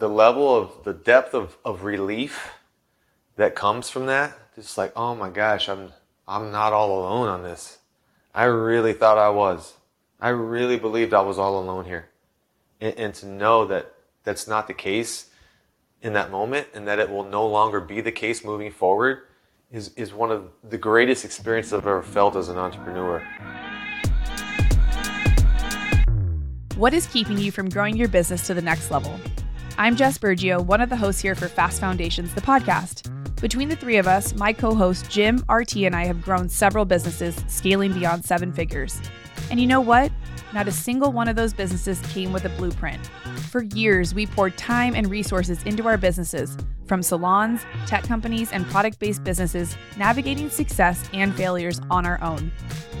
the level of the depth of relief that comes from that, just like, oh my gosh, I'm not all alone on this. I really thought I was. I really believed I was all alone here. And to know that that's not the case in that moment, and that it will no longer be the case moving forward, is one of the greatest experiences I've ever felt as an entrepreneur. What is keeping you from growing your business to the next level? I'm Jess Burgio, one of the hosts here for Fast Foundations, the podcast. Between the three of us, my co-host Jim, RT, and I have grown several businesses scaling beyond seven figures. And you know what? Not a single one of those businesses came with a blueprint. For years, we poured time and resources into our businesses, from salons, tech companies, and product-based businesses, navigating success and failures on our own.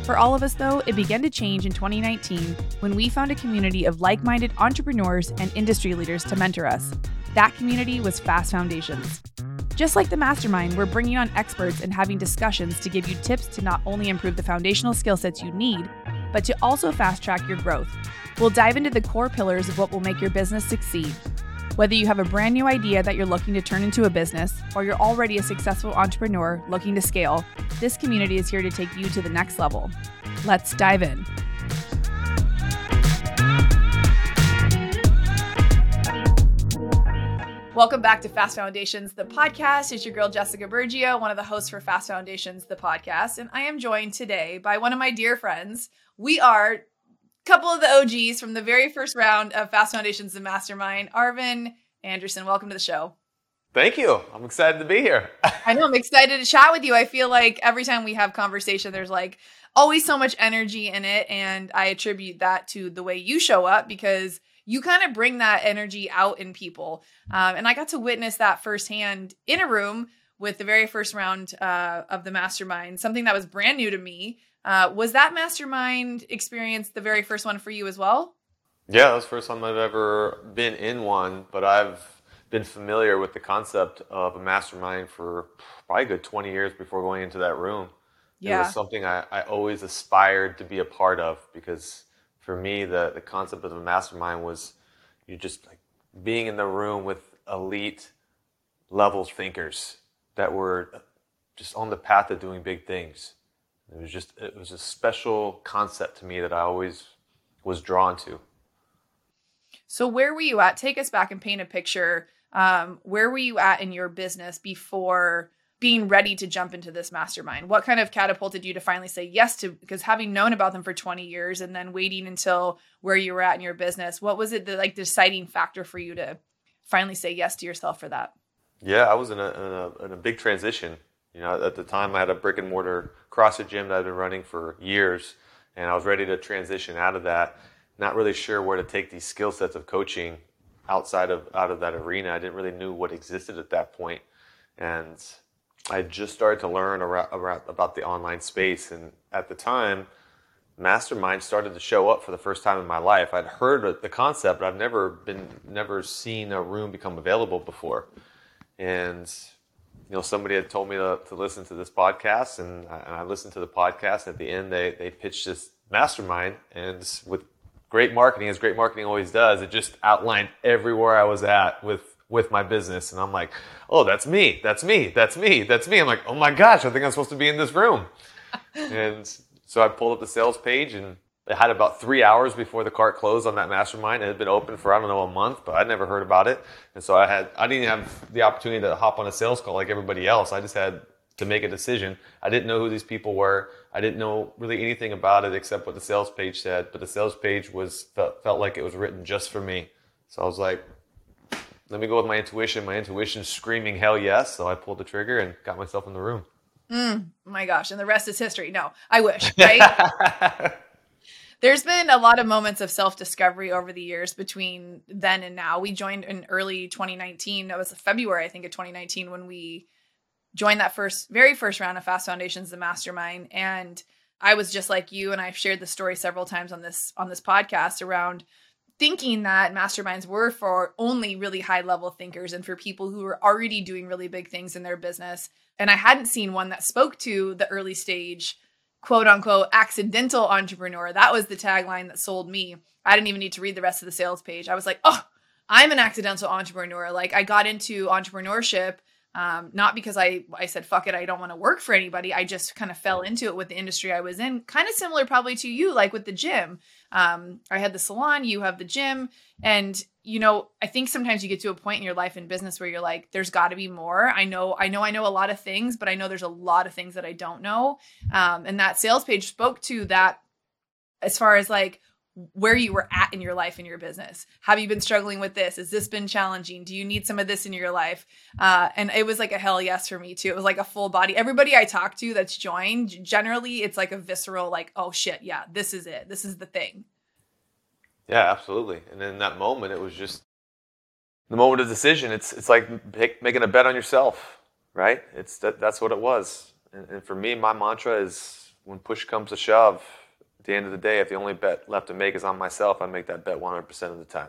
For all of us, though, it began to change in 2019 when we found a community of like-minded entrepreneurs and industry leaders to mentor us. That community was Fast Foundations. Just like the Mastermind, we're bringing on experts and having discussions to give you tips to not only improve the foundational skill sets you need, but to also fast-track your growth. We'll dive into the core pillars of what will make your business succeed. Whether you have a brand new idea that you're looking to turn into a business, or you're already a successful entrepreneur looking to scale, this community is here to take you to the next level. Let's dive in. Welcome back to Fast Foundations, the podcast. It's your girl, Jessica Burgio, one of the hosts for Fast Foundations, the podcast. And I am joined today by one of my dear friends. We are a couple of the OGs from the very first round of Fast Foundations, the Mastermind, Arvin Anderson. Welcome to the show. Thank you. I'm excited to be here. I know. I'm excited to chat with you. I feel like every time we have conversation, there's like always so much energy in it. And I attribute that to the way you show up, because you kind of bring that energy out in people. And I got to witness that firsthand in a room with the very first round of the Mastermind, something that was brand new to me. Was that Mastermind experience the very first one for you as well? Yeah, that was the first time I've ever been in one, but I've been familiar with the concept of a Mastermind for probably a good 20 years before going into that room. Yeah. It was something I always aspired to be a part of, because for me, the concept of a Mastermind was you're just like being in the room with elite level thinkers that were just on the path of doing big things. It was a special concept to me that I always was drawn to. So where were you at? Take us back and paint a picture. Where were you at in your business before being ready to jump into this Mastermind? What kind of catapulted you to finally say yes to, because having known about them for 20 years and then waiting until where you were at in your business, what was it that like deciding factor for you to finally say yes to yourself for that? Yeah, I was in a big transition. You know, at the time I had a brick and mortar CrossFit gym that I'd been running for years, and I was ready to transition out of that. Not really sure where to take these skill sets of coaching out of that arena. I didn't really know what existed at that point. And I just started to learn about the online space, and at the time, Mastermind started to show up for the first time in my life. I'd heard the concept, but I've never seen a room become available before. And you know, somebody had told me to listen to this podcast, and I listened to the podcast. And at the end, they pitched this Mastermind, and with great marketing, as great marketing always does, it just outlined everywhere I was at with my business. And I'm like, oh, that's me. I'm like, oh my gosh, I think I'm supposed to be in this room. And so I pulled up the sales page, and it had about 3 hours before the cart closed on that Mastermind. It had been open for, I don't know, a month, but I'd never heard about it. And so I didn't have the opportunity to hop on a sales call like everybody else. I just had to make a decision. I didn't know who these people were. I didn't know really anything about it except what the sales page said, but the sales page felt like it was written just for me. So I was like, let me go with my intuition. My intuition's screaming, hell yes. So I pulled the trigger and got myself in the room. My gosh. And the rest is history. No, I wish, right? There's been a lot of moments of self-discovery over the years between then and now. We joined in early 2019. That was February, I think, of 2019 when we joined that very first round of Fast Foundations, the Mastermind. And I was just like you, and I've shared the story several times on this podcast around thinking that Masterminds were for only really high-level thinkers and for people who were already doing really big things in their business. And I hadn't seen one that spoke to the early stage, quote-unquote, accidental entrepreneur. That was the tagline that sold me. I didn't even need to read the rest of the sales page. I was like, oh, I'm an accidental entrepreneur. Like, I got into entrepreneurship not because I said, fuck it, I don't want to work for anybody. I just kind of fell into it with the industry I was in. Kind of similar probably to you, like with the gym. I had the salon, you have the gym. And, you know, I think sometimes you get to a point in your life in business where you're like, there's got to be more. I know a lot of things, but I know there's a lot of things that I don't know. And that sales page spoke to that as far as like, where you were at in your life, in your business. Have you been struggling with this? Has this been challenging? Do you need some of this in your life? And it was like a hell yes for me too. It was like a full body. Everybody I talk to that's joined, generally it's like a visceral, like, oh shit, yeah, this is it. This is the thing. Yeah, absolutely. And in that moment, it was just the moment of decision. It's like making a bet on yourself, right? That's what it was. And for me, my mantra is when push comes to shove, at the end of the day, if the only bet left to make is on myself, I make that bet 100% of the time.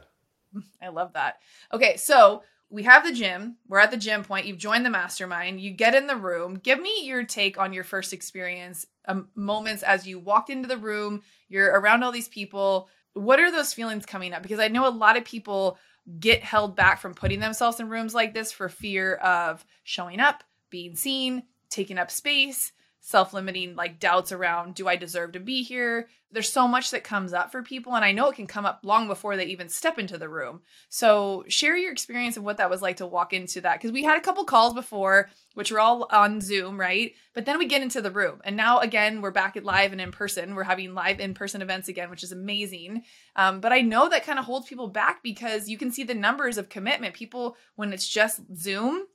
I love that. Okay, so we have the gym. We're at the gym point. You've joined the mastermind. You get in the room. Give me your take on your first experience, moments as you walked into the room. You're around all these people. What are those feelings coming up? Because I know a lot of people get held back from putting themselves in rooms like this for fear of showing up, being seen, taking up space, self-limiting like doubts around, do I deserve to be here? There's so much that comes up for people. And I know it can come up long before they even step into the room. So share your experience of what that was like to walk into that. Cause we had a couple calls before, which were all on Zoom, right? But then we get into the room and now again, we're back at live and in person. We're having live in-person events again, which is amazing. But I know that kind of holds people back because you can see the numbers of commitment. People, when it's just Zoom,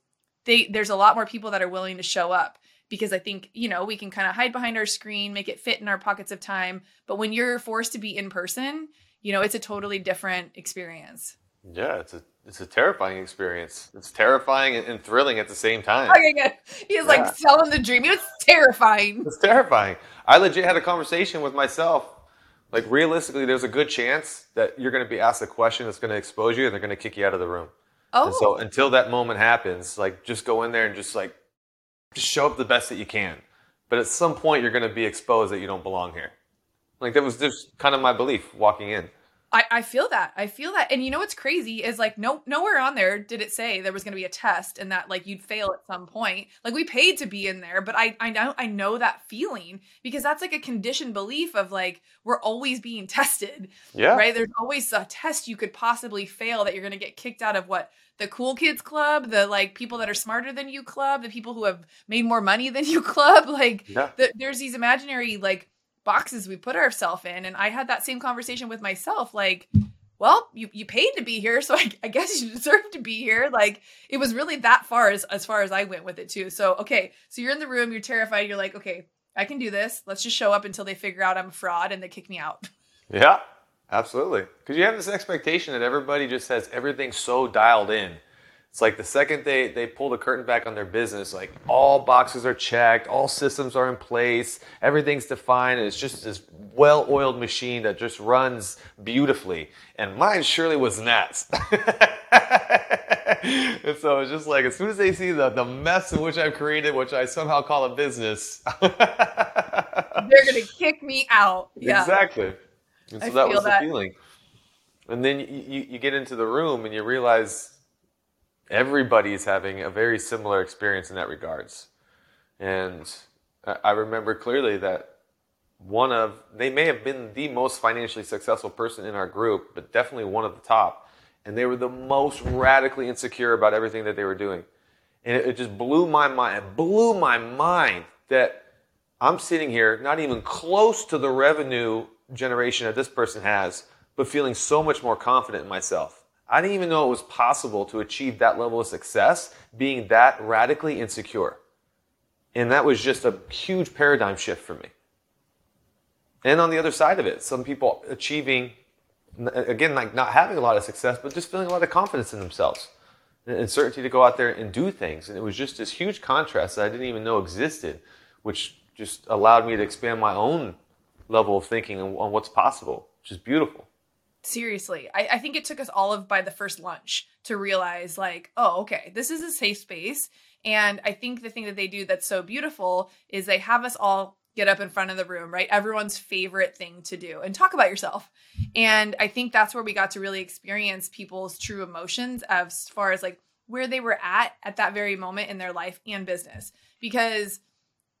there's a lot more people that are willing to show up. Because I think, you know, we can kind of hide behind our screen, make it fit in our pockets of time. But when you're forced to be in person, you know, it's a totally different experience. Yeah, it's a terrifying experience. It's terrifying and thrilling at the same time. Okay, good. He's like selling the dream. It's terrifying. It's terrifying. I legit had a conversation with myself. Like, realistically, there's a good chance that you're going to be asked a question that's going to expose you and they're going to kick you out of the room. Oh. And so until that moment happens, like, just go in there and just like, just show up the best that you can. But at some point, you're going to be exposed that you don't belong here. Like, that was just kind of my belief walking in. I feel that. And you know what's crazy is, like, nowhere on there did it say there was going to be a test and that, like, you'd fail at some point. Like, we paid to be in there, but I know that feeling because that's like a conditioned belief of, like, we're always being tested. Yeah. Right? There's always a test you could possibly fail that you're going to get kicked out of the cool kids club, the, like, people that are smarter than you club, the people who have made more money than you club. Like, yeah. There's these imaginary, like, boxes we put ourselves in. And I had that same conversation with myself. Like, well, you paid to be here. So I guess you deserve to be here. Like, it was really that far as far as I went with it too. So, okay. So you're in the room, you're terrified. You're like, okay, I can do this. Let's just show up until they figure out I'm a fraud and they kick me out. Yeah, absolutely. Cause you have this expectation that everybody just has everything so dialed in. It's like the second they pull the curtain back on their business, like, all boxes are checked, all systems are in place, everything's defined, and it's just this well-oiled machine that just runs beautifully. And mine surely was not. And so it's just like, as soon as they see the mess in which I've created, which I somehow call a business, they're going to kick me out. Yeah. Exactly. And so that was the feeling. And then you get into the room and you realize everybody's having a very similar experience in that regards. And I remember clearly that they may have been the most financially successful person in our group, but definitely one of the top. And they were the most radically insecure about everything that they were doing. And it just blew my mind. It blew my mind that I'm sitting here not even close to the revenue generation that this person has, but feeling so much more confident in myself. I didn't even know it was possible to achieve that level of success being that radically insecure. And that was just a huge paradigm shift for me. And on the other side of it, some people achieving, again, like, not having a lot of success, but just feeling a lot of confidence in themselves and certainty to go out there and do things. And it was just this huge contrast that I didn't even know existed, which just allowed me to expand my own level of thinking on what's possible, which is beautiful. Seriously, I think it took us all by the first lunch to realize, like, oh, okay, this is a safe space. And I think the thing that they do that's so beautiful is they have us all get up in front of the room, right? Everyone's favorite thing to do, and talk about yourself. And I think that's where we got to really experience people's true emotions as far as like where they were at that very moment in their life and business, because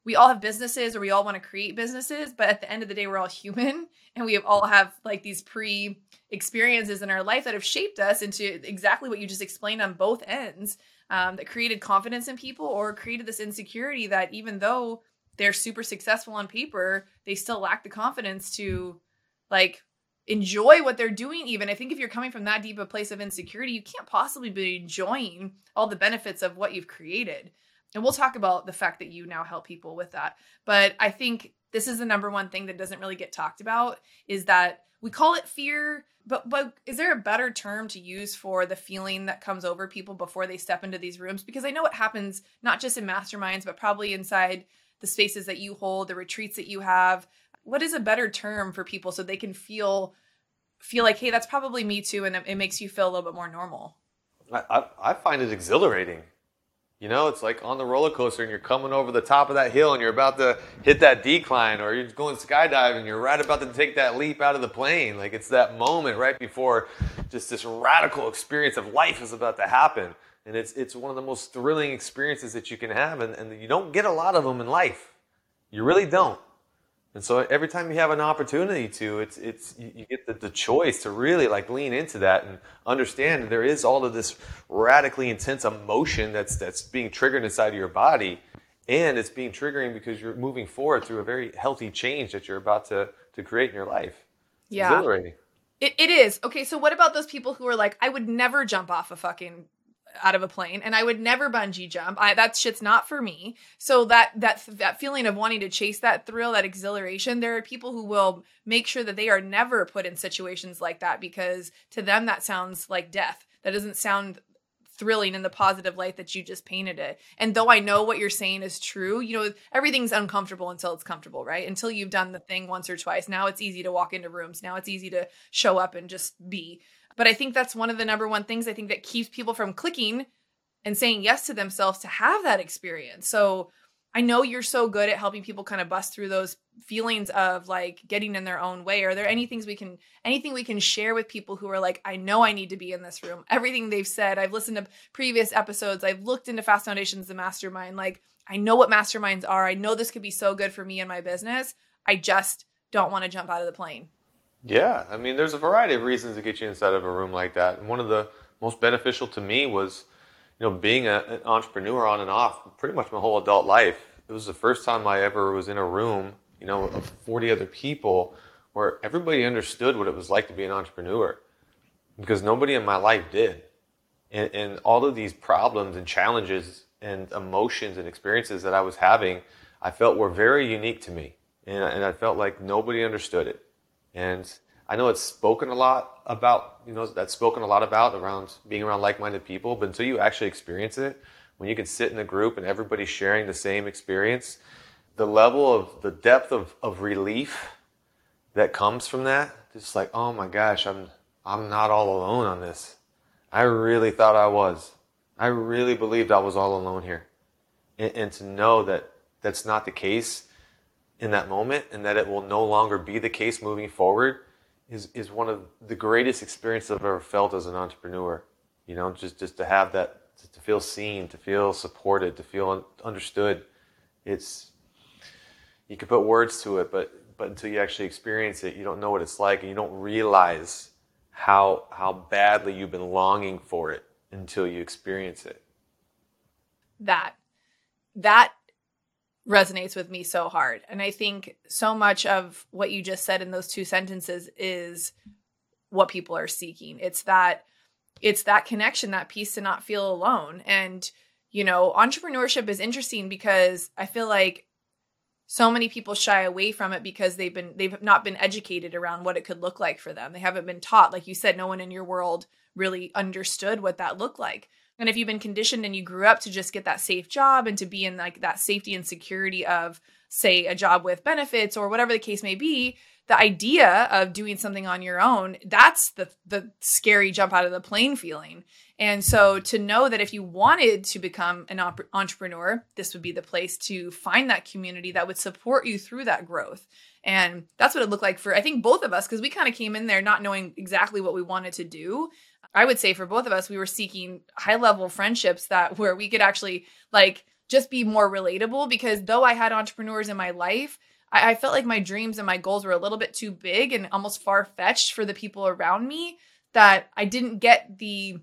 we all have businesses or we all want to create businesses, but at the end of the day, we're all human and we all have like these pre-experiences in our life that have shaped us into exactly what you just explained on both ends, that created confidence in people or created this insecurity that even though they're super successful on paper, they still lack the confidence to like enjoy what they're doing. Even I think if you're coming from that deep a place of insecurity, you can't possibly be enjoying all the benefits of what you've created. And we'll talk about the fact that you now help people with that. But I think this is the number one thing that doesn't really get talked about, is that we call it fear, but is there a better term to use for the feeling that comes over people before they step into these rooms? Because I know it happens not just in masterminds, but probably inside the spaces that you hold, the retreats that you have. What is a better term for people so they can feel like, hey, that's probably me too, and it makes you feel a little bit more normal? I find it exhilarating. You know, it's like on the roller coaster and you're coming over the top of that hill and you're about to hit that decline, or you're going skydiving and you're right about to take that leap out of the plane. Like, it's that moment right before just this radical experience of life is about to happen. And it's one of the most thrilling experiences that you can have. And you don't get a lot of them in life. You really don't. And so every time you have an opportunity to, you get the choice to really like lean into that and understand there is all of this radically intense emotion that's being triggered inside of your body. And it's being triggering because you're moving forward through a very healthy change that you're about to create in your life. Yeah. Exhilarating. It is. Okay, so what about those people who are like, I would never jump off a fucking... out of a plane, and I would never bungee jump. That shit's not for me. So that feeling of wanting to chase that thrill, that exhilaration, there are people who will make sure that they are never put in situations like that, because to them that sounds like death. That doesn't sound thrilling in the positive light that you just painted it. And though I know what you're saying is true, you know, everything's uncomfortable until it's comfortable, right? Until you've done the thing once or twice. Now it's easy to walk into rooms. Now it's easy to show up and just be. But I think that's one of the number one things I think that keeps people from clicking and saying yes to themselves to have that experience. So I know you're so good at helping people kind of bust through those feelings of like getting in their own way. Are there anything we can share with people who are like, I know I need to be in this room. Everything they've said, I've listened to previous episodes. I've looked into Fast Foundations, the mastermind. Like, I know what masterminds are. I know this could be so good for me and my business. I just don't want to jump out of the plane. Yeah, I mean, there's a variety of reasons to get you inside of a room like that. And one of the most beneficial to me was, you know, being an entrepreneur on and off pretty much my whole adult life. It was the first time I ever was in a room, you know, of 40 other people where everybody understood what it was like to be an entrepreneur, because nobody in my life did. And all of these problems and challenges and emotions and experiences that I was having, I felt were very unique to me. And I felt like nobody understood it. And I know it's spoken a lot about around being around like-minded people, but until you actually experience it, when you can sit in a group and everybody's sharing the same experience, the level of the depth of relief that comes from that, just like, oh my gosh, I'm not all alone on this. I really thought I was. I really believed I was all alone here. And to know that that's not the case in that moment, and that it will no longer be the case moving forward, is one of the greatest experiences I've ever felt as an entrepreneur. You know, just to have that, to feel seen, to feel supported, to feel understood. It's, you can put words to it, but until you actually experience it, you don't know what it's like, and you don't realize how badly you've been longing for it until you experience it. That resonates with me so hard. And I think so much of what you just said in those two sentences is what people are seeking. It's that connection, that piece to not feel alone. And, you know, entrepreneurship is interesting because I feel like so many people shy away from it because they've not been educated around what it could look like for them. They haven't been taught. Like you said, no one in your world really understood what that looked like. And if you've been conditioned and you grew up to just get that safe job and to be in like that safety and security of, say, a job with benefits or whatever the case may be, the idea of doing something on your own, that's the scary jump out of the plane feeling. And so to know that if you wanted to become an entrepreneur, this would be the place to find that community that would support you through that growth. And that's what it looked like for, I think, both of us, because we kind of came in there not knowing exactly what we wanted to do. I would say for both of us, we were seeking high-level friendships that where we could actually like just be more relatable, because though I had entrepreneurs in my life, I felt like my dreams and my goals were a little bit too big and almost far-fetched for the people around me, that I didn't get the,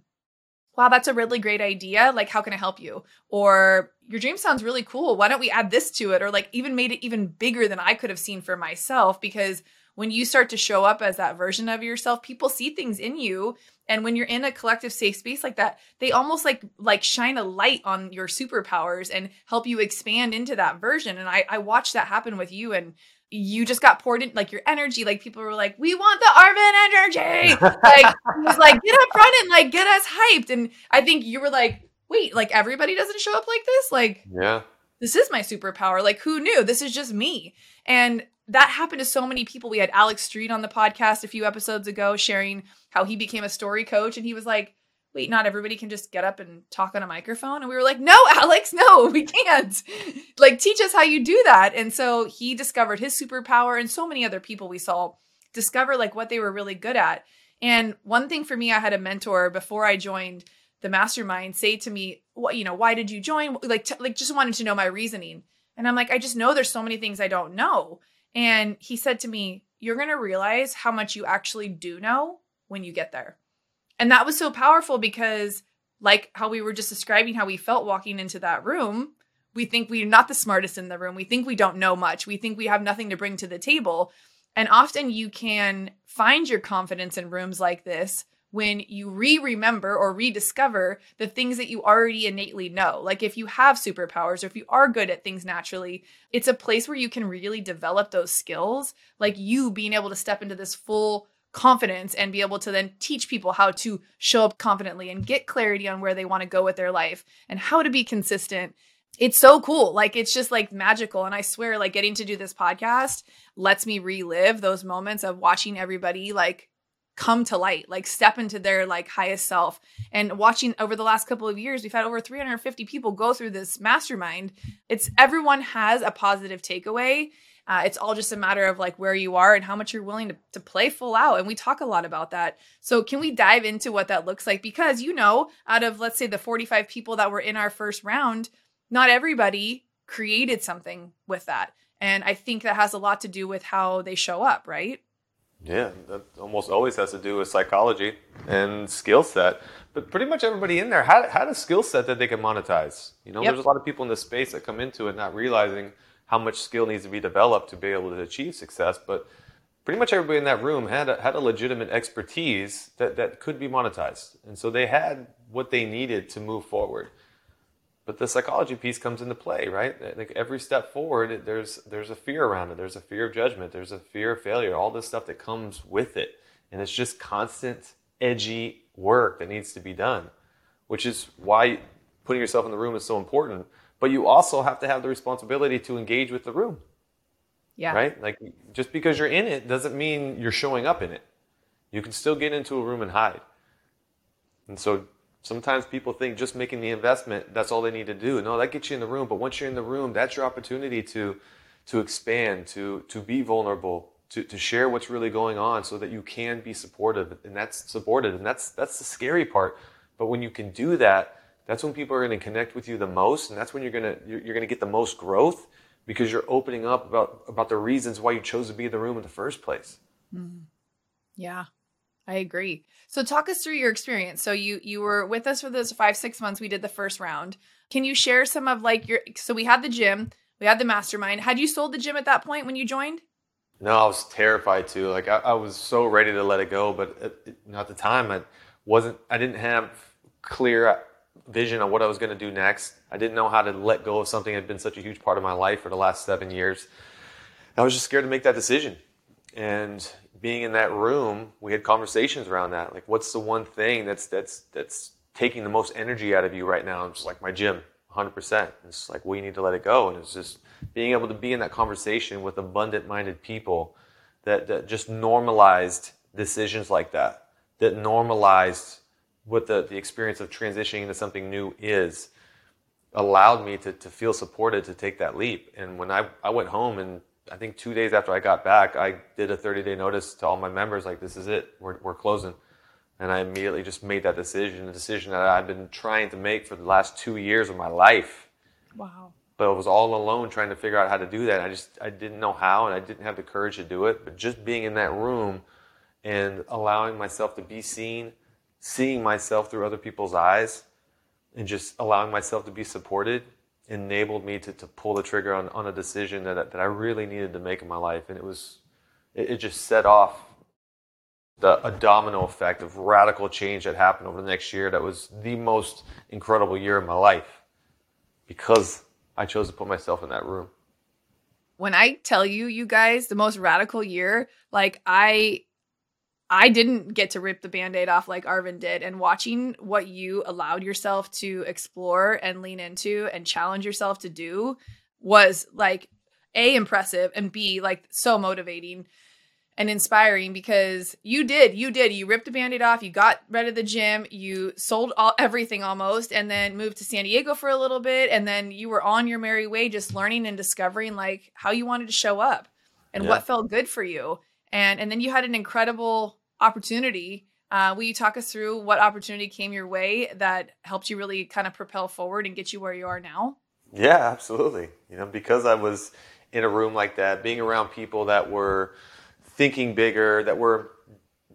wow, that's a really great idea. Like, how can I help you? Or your dream sounds really cool. Why don't we add this to it? Or like even made it even bigger than I could have seen for myself. Because when you start to show up as that version of yourself, people see things in you. And when you're in a collective safe space like that, they almost like shine a light on your superpowers and help you expand into that version. And I watched that happen with you, and you just got poured in, like your energy, like people were like, we want the Arvin energy. Like it was like, get up front and like get us hyped. And I think you were like, wait, like everybody doesn't show up like this. Like, yeah, this is my superpower. Like, who knew? This is just me. And that happened to so many people. We had Alex Street on the podcast a few episodes ago sharing how he became a story coach. And he was like, wait, not everybody can just get up and talk on a microphone. And we were like, no, Alex, no, we can't. Like, teach us how you do that. And so he discovered his superpower, and so many other people we saw discover like what they were really good at. And one thing for me, I had a mentor before I joined the mastermind say to me, "What, you know, why did you join?" Like, just wanted to know my reasoning. And I'm like, I just know there's so many things I don't know. And he said to me, you're going to realize how much you actually do know when you get there. And that was so powerful, because like how we were just describing how we felt walking into that room, we think we're not the smartest in the room. We think we don't know much. We think we have nothing to bring to the table. And often you can find your confidence in rooms like this when you remember or rediscover the things that you already innately know. Like if you have superpowers or if you are good at things naturally, it's a place where you can really develop those skills. Like you being able to step into this full confidence and be able to then teach people how to show up confidently and get clarity on where they want to go with their life and how to be consistent. It's so cool. Like, it's just like magical. And I swear, like getting to do this podcast lets me relive those moments of watching everybody like come to light, like step into their like highest self. And watching over the last couple of years, we've had over 350 people go through this mastermind. It's everyone has a positive takeaway. It's all just a matter of like where you are and how much you're willing to play full out. And we talk a lot about that. So can we dive into what that looks like? Because, you know, out of, let's say, the 45 people that were in our first round, not everybody created something with that. And I think that has a lot to do with how they show up, right? Yeah, that almost always has to do with psychology and skill set. But pretty much everybody in there had a skill set that they can monetize. You know, yep. There's a lot of people in the space that come into it not realizing how much skill needs to be developed to be able to achieve success. But pretty much everybody in that room had a legitimate expertise that could be monetized. And so they had what they needed to move forward. But the psychology piece comes into play, right? Like every step forward, there's a fear around it. There's a fear of judgment. There's a fear of failure. All this stuff that comes with it, and it's just constant edgy work that needs to be done, which is why putting yourself in the room is so important. But you also have to have the responsibility to engage with the room. Yeah. Right? Like just because you're in it doesn't mean you're showing up in it. You can still get into a room and hide. And so sometimes people think just making the investment, that's all they need to do. No, that gets you in the room. But once you're in the room, that's your opportunity to expand, to be vulnerable, to share what's really going on so that you can be supportive. And that's supported. And that's the scary part. But when you can do that, that's when people are going to connect with you the most. And that's when you're going to get the most growth, because you're opening up about the reasons why you chose to be in the room in the first place. Mm. Yeah. I agree. So talk us through your experience. So you were with us for those 5-6 months. We did the first round. Can you share some of like so we had the gym, we had the mastermind. Had you sold the gym at that point when you joined? No, I was terrified too. Like I was so ready to let it go, but at the time I didn't have clear vision on what I was going to do next. I didn't know how to let go of something that had been such a huge part of my life for the last 7 years. I was just scared to make that decision. And being in that room, we had conversations around that. Like, what's the one thing that's taking the most energy out of you right now? I'm just like, my gym, 100%. It's like, we need to let it go. And it's just being able to be in that conversation with abundant-minded people that just normalized decisions like that, that normalized what the experience of transitioning into something new is, allowed me to feel supported to take that leap. And when I went home, and I think 2 days after I got back, I did a 30-day notice to all my members, like, this is it, we're closing. And I immediately just made that decision, a decision that I've been trying to make for the last 2 years of my life. Wow. But I was all alone trying to figure out how to do that. I didn't know how, and I didn't have the courage to do it. But just being in that room and allowing myself to be seen, seeing myself through other people's eyes, and just allowing myself to be supported enabled me to pull the trigger on a decision that I really needed to make in my life. And it just set off a domino effect of radical change that happened over the next year. That was the most incredible year of my life because I chose to put myself in that room. When I tell you, you guys, the most radical year, like I didn't get to rip the Band-Aid off like Arvin did, and watching what you allowed yourself to explore and lean into and challenge yourself to do was like A, impressive, and B, like so motivating and inspiring, because you did. You ripped the Band-Aid off. You got rid of the gym. You sold everything almost, and then moved to San Diego for a little bit. And then you were on your merry way, just learning and discovering like how you wanted to show up and what felt good for you. And then you had an incredible opportunity. Will you talk us through what opportunity came your way that helped you really kind of propel forward and get you where you are now? Yeah, absolutely. You know, because I was in a room like that, being around people that were thinking bigger, that were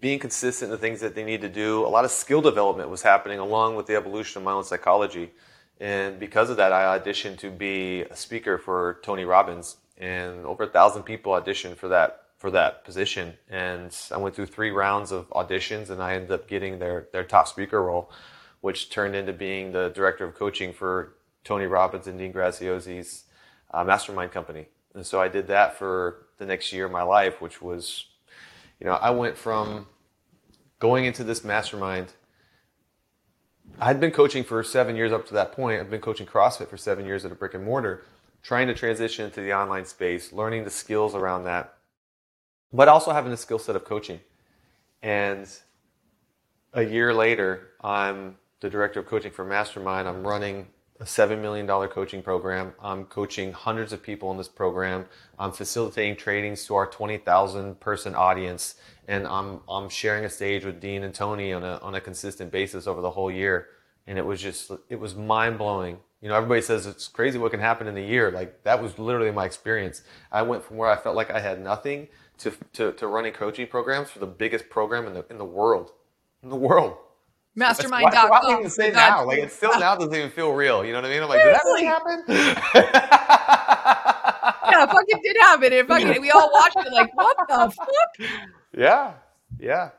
being consistent in the things that they need to do, a lot of skill development was happening along with the evolution of my own psychology. And because of that, I auditioned to be a speaker for Tony Robbins, and over 1,000 people auditioned for that position. And I went through 3 rounds of auditions, and I ended up getting their top speaker role, which turned into being the director of coaching for Tony Robbins and Dean Graziosi's mastermind company. And so I did that for the next year of my life, which was, you know, I went from going into this mastermind. I'd been coaching for 7 years up to that point. I've been coaching CrossFit for 7 years at a brick and mortar, trying to transition into the online space, learning the skills around that, but also having the skill set of coaching. And a year later, I'm the director of coaching for Mastermind. I'm running a $7 million coaching program. I'm coaching hundreds of people in this program. I'm facilitating trainings to our 20,000 person audience. And I'm sharing a stage with Dean and Tony on a consistent basis over the whole year. And it was mind blowing. You know, everybody says it's crazy what can happen in a year. Like, that was literally my experience. I went from where I felt like I had nothing to running coaching programs for the biggest program in the world. Mastermind.com. Why do I even say now? Like, it still now doesn't even feel real. You know what I mean? I'm like, seriously, did that really happen? Yeah, it fucking did happen. We all watched it like, what the fuck? Yeah. Yeah,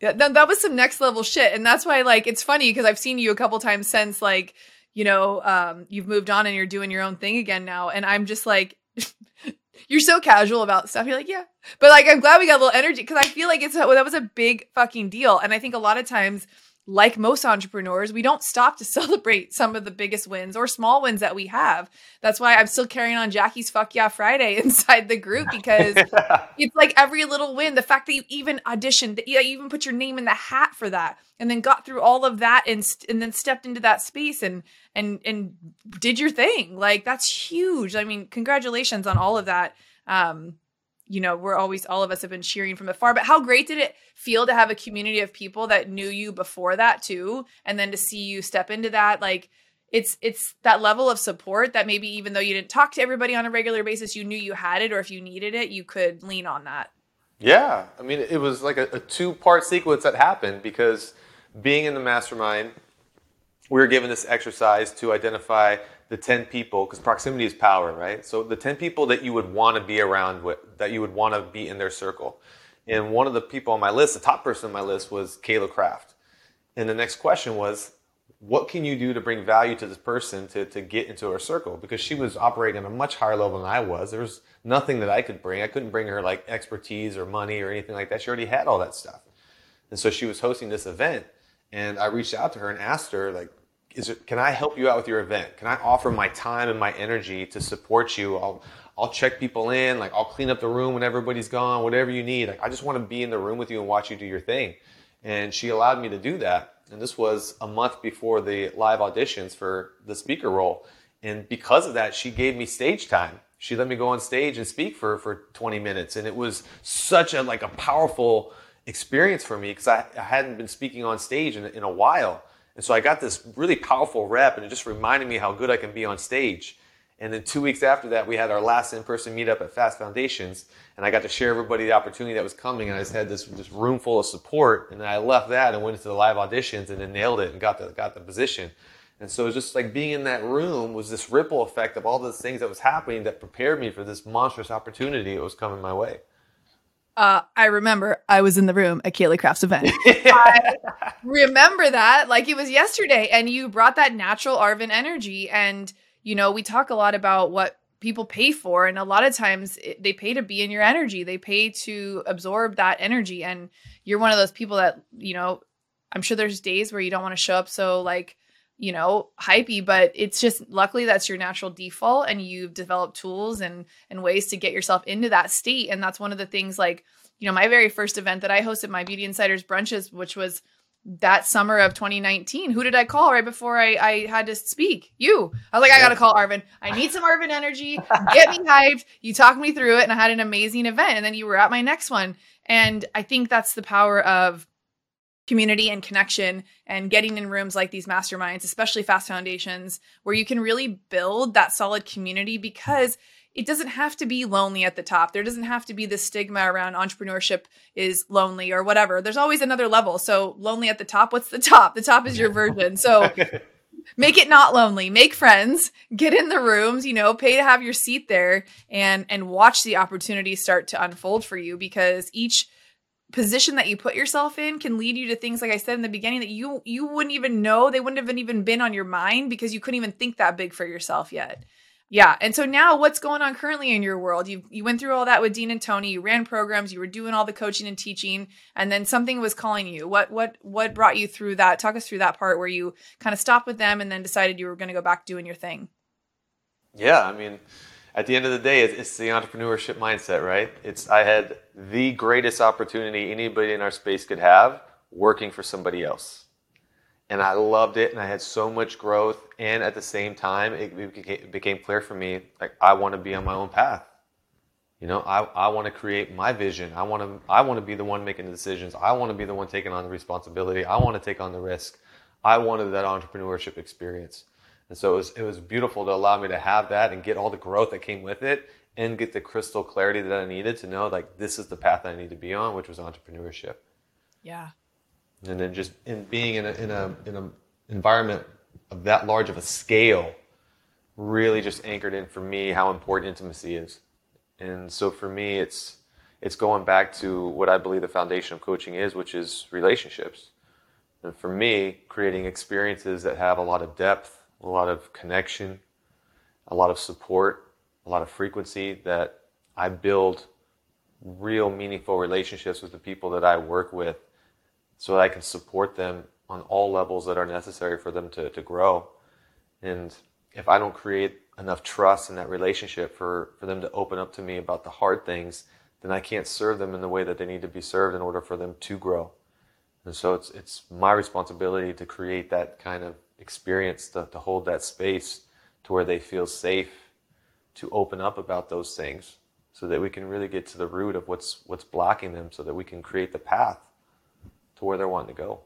that was some next level shit. And that's why, like, it's funny because I've seen you a couple times since, like, you know, you've moved on and you're doing your own thing again now. And I'm just like, you're so casual about stuff. You're like, yeah. But like, I'm glad we got a little energy, because I feel like that was a big fucking deal. And I think a lot of times, like most entrepreneurs, we don't stop to celebrate some of the biggest wins or small wins that we have. That's why I'm still carrying on Jackie's Fuck Yeah Friday inside the group, because it's like every little win, the fact that you even auditioned, that you even put your name in the hat for that, and then got through all of that and then stepped into that space and did your thing. Like, that's huge. I mean, congratulations on all of that. You know, all of us have been cheering from afar, but how great did it feel to have a community of people that knew you before that too? And then to see you step into that, like, it's that level of support that maybe even though you didn't talk to everybody on a regular basis, you knew you had it, or if you needed it, you could lean on that. Yeah. I mean, it was like a 2-part sequence that happened, because being in the mastermind, we were given this exercise to identify the 10 people, because proximity is power, right? So the 10 people that you would want to be around with, that you would want to be in their circle. And one of the people on my list, the top person on my list, was Kayla Craft. And the next question was, what can you do to bring value to this person to get into her circle? Because she was operating on a much higher level than I was. There was nothing that I could bring. I couldn't bring her like expertise or money or anything like that. She already had all that stuff. And so she was hosting this event, and I reached out to her and asked her, like, can I help you out with your event? Can I offer my time and my energy to support you? I'll check people in, like I'll clean up the room when everybody's gone, whatever you need. Like I just want to be in the room with you and watch you do your thing. And she allowed me to do that. And this was a month before the live auditions for the speaker role. And because of that, she gave me stage time. She let me go on stage and speak for 20 minutes. And it was such a powerful experience for me because I hadn't been speaking on stage in a while. And so I got this really powerful rep, and it just reminded me how good I can be on stage. And then 2 weeks after that, we had our last in-person meetup at Fast Foundations, and I got to share everybody the opportunity that was coming, and I just had this room full of support. And then I left that and went into the live auditions and then nailed it and got the position. And so it was just like being in that room was this ripple effect of all the things that was happening that prepared me for this monstrous opportunity that was coming my way. I remember I was in the room at Kayla Craft's event. I remember that like it was yesterday, and you brought that natural Arvin energy. And, you know, we talk a lot about what people pay for. And a lot of times they pay to be in your energy. They pay to absorb that energy. And you're one of those people that, you know, I'm sure there's days where you don't want to show up so like, you know, hypey, but it's just luckily that's your natural default, and you've developed tools and ways to get yourself into that state. And that's one of the things, like, you know, my very first event that I hosted, my Beauty Insiders brunches, which was that summer of 2019. Who did I call right before I had to speak? You. I was like, I got to call Arvin. I need some Arvin energy. Get me hyped. You talked me through it, and I had an amazing event. And then you were at my next one. And I think that's the power of community and connection and getting in rooms like these masterminds, especially Fast Foundations, where you can really build that solid community, because it doesn't have to be lonely at the top. There doesn't have to be this stigma around entrepreneurship is lonely or whatever. There's always another level. So lonely at the top, what's the top? The top is your virgin. So make it not lonely, make friends, get in the rooms, you know, pay to have your seat there, and watch the opportunities start to unfold for you, because each position that you put yourself in can lead you to things, like I said in the beginning, that you wouldn't even know, they wouldn't have even been on your mind because you couldn't even think that big for yourself yet. Yeah. And so now what's going on currently in your world? You went through all that with Dean and Tony, you ran programs, you were doing all the coaching and teaching, and then something was calling you. What brought you through that? Talk us through that part where you kind of stopped with them and then decided you were going to go back doing your thing. Yeah. I mean, at the end of the day, it's the entrepreneurship mindset, right? I had the greatest opportunity anybody in our space could have working for somebody else. And I loved it, and I had so much growth. And at the same time, it became clear for me, like, I want to be on my own path. You know, I want to create my vision. I want to be the one making the decisions. I want to be the one taking on the responsibility. I want to take on the risk. I wanted that entrepreneurship experience. And so it was beautiful to allow me to have that and get all the growth that came with it and get the crystal clarity that I needed to know, like, this is the path I need to be on, which was entrepreneurship. Yeah. And then just in being in a environment of that large of a scale really just anchored in for me how important intimacy is. And so for me, it's going back to what I believe the foundation of coaching is, which is relationships. And for me, creating experiences that have a lot of depth, a lot of connection, a lot of support, a lot of frequency, that I build real meaningful relationships with the people that I work with so that I can support them on all levels that are necessary for them to grow. And if I don't create enough trust in that relationship for them to open up to me about the hard things, then I can't serve them in the way that they need to be served in order for them to grow. And so it's my responsibility to create that kind of experience to hold that space to where they feel safe to open up about those things, so that we can really get to the root of what's blocking them, so that we can create the path to where they're wanting to go.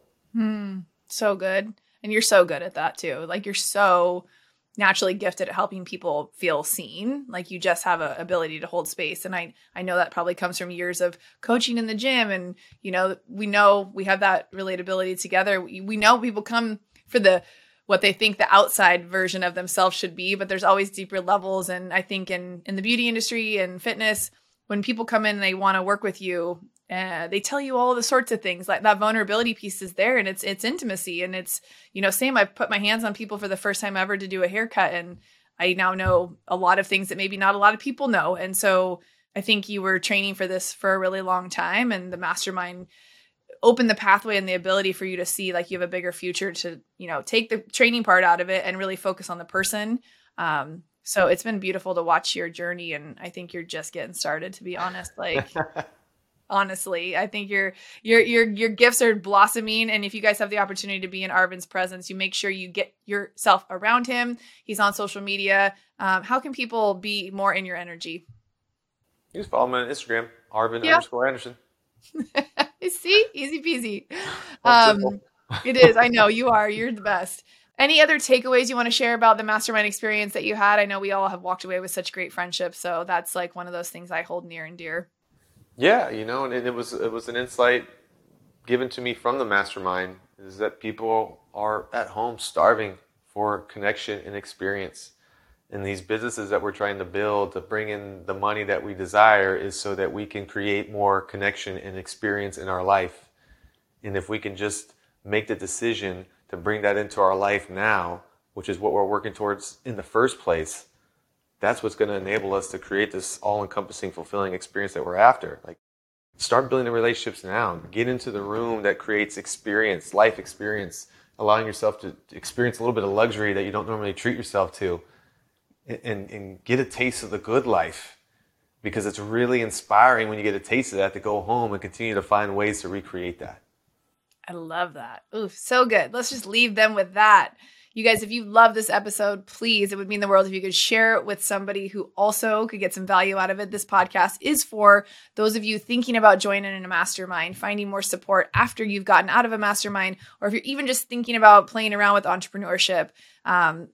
So good. And you're so good at that too. Like, you're so naturally gifted at helping people feel seen. Like, you just have a ability to hold space. And I know that probably comes from years of coaching in the gym. And, you know we have that relatability together. We know people come for what they think the outside version of themselves should be, but there's always deeper levels. And I think in the beauty industry and fitness, when people come in and they want to work with you, they tell you all the sorts of things. Like, that vulnerability piece is there, and it's intimacy, and it's, you know, same. I put my hands on people for the first time ever to do a haircut, and I now know a lot of things that maybe not a lot of people know. And so I think you were training for this for a really long time, and the mastermind open the pathway and the ability for you to see like you have a bigger future to, you know, take the training part out of it and really focus on the person. So it's been beautiful to watch your journey. And I think you're just getting started, to be honest. Like, honestly, I think your gifts are blossoming. And if you guys have the opportunity to be in Arvin's presence, you make sure you get yourself around him. He's on social media. How can people be more in your energy? You just follow me on Instagram, Arvin_Anderson. See, easy peasy. It is. I know you are. You're the best. Any other takeaways you want to share about the mastermind experience that you had? I know we all have walked away with such great friendships. So that's like one of those things I hold near and dear. Yeah. You know, and it was an insight given to me from the mastermind, is that people are at home starving for connection and experience. And these businesses that we're trying to build to bring in the money that we desire is so that we can create more connection and experience in our life. And if we can just make the decision to bring that into our life now, which is what we're working towards in the first place, that's what's going to enable us to create this all-encompassing, fulfilling experience that we're after. Like, start building the relationships now. Get into the room that creates experience, life experience, allowing yourself to experience a little bit of luxury that you don't normally treat yourself to. And get a taste of the good life, because it's really inspiring when you get a taste of that to go home and continue to find ways to recreate that. I love that. Ooh, so good. Let's just leave them with that. You guys, if you love this episode, please, it would mean the world if you could share it with somebody who also could get some value out of it. This podcast is for those of you thinking about joining in a mastermind, finding more support after you've gotten out of a mastermind, or if you're even just thinking about playing around with entrepreneurship.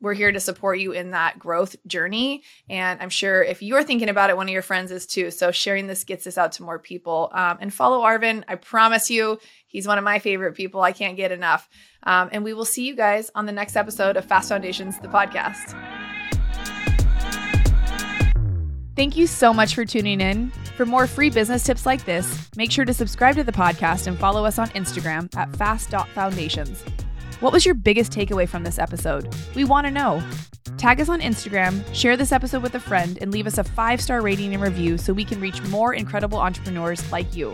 We're here to support you in that growth journey. And I'm sure if you're thinking about it, one of your friends is too. So sharing this gets this out to more people. And follow Arvin. I promise you, he's one of my favorite people. I can't get enough. And we will see you guys on the next episode of Fast Foundations, the podcast. Thank you so much for tuning in. For more free business tips like this, make sure to subscribe to the podcast and follow us on Instagram at fast.foundations. What was your biggest takeaway from this episode? We want to know. Tag us on Instagram, share this episode with a friend, and leave us a 5-star rating and review so we can reach more incredible entrepreneurs like you.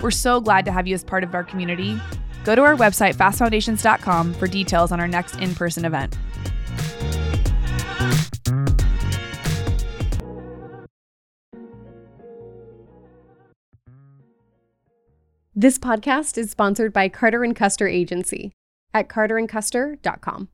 We're so glad to have you as part of our community. Go to our website, fastfoundations.com, for details on our next in-person event. This podcast is sponsored by Carter & Custer Agency at carterandcuster.com.